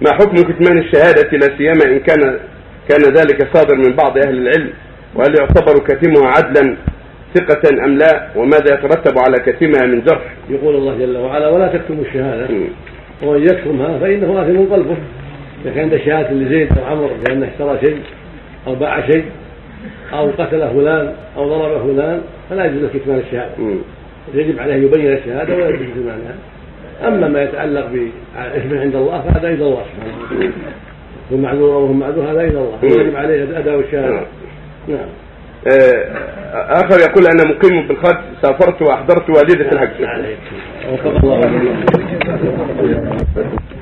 ما حكم كتمان الشهادة لا سيما إن كان ذلك صادر من بعض أهل العلم؟ وهل يعتبر كتمها عدلا ثقة أم لا؟ وماذا يترتب على كتمها من جرح؟ يقول الله جل وعلا: ولا تكتموا الشهادة ومن يكتمها فإنه آثم قلبه. إذا كانت الشهادة لزيد أو عمرو لأنه اشترى شيء أو باع شيء أو قتل فلان أو ضرب فلان فلا يجوز كتمان الشهادة، يجب عليه يبين الشهادة ولا يجوز كتمانها. أما ما يتعلق بالإثم عند الله فهذا إلى الله سبحانه، هم معذور وهم معذور، هذا إلى الله، يجب عليه أداء الشهادة. نعم. آخر يقول: أنا مقيم بالخارج، سافرت وأحضرت والدة الحج.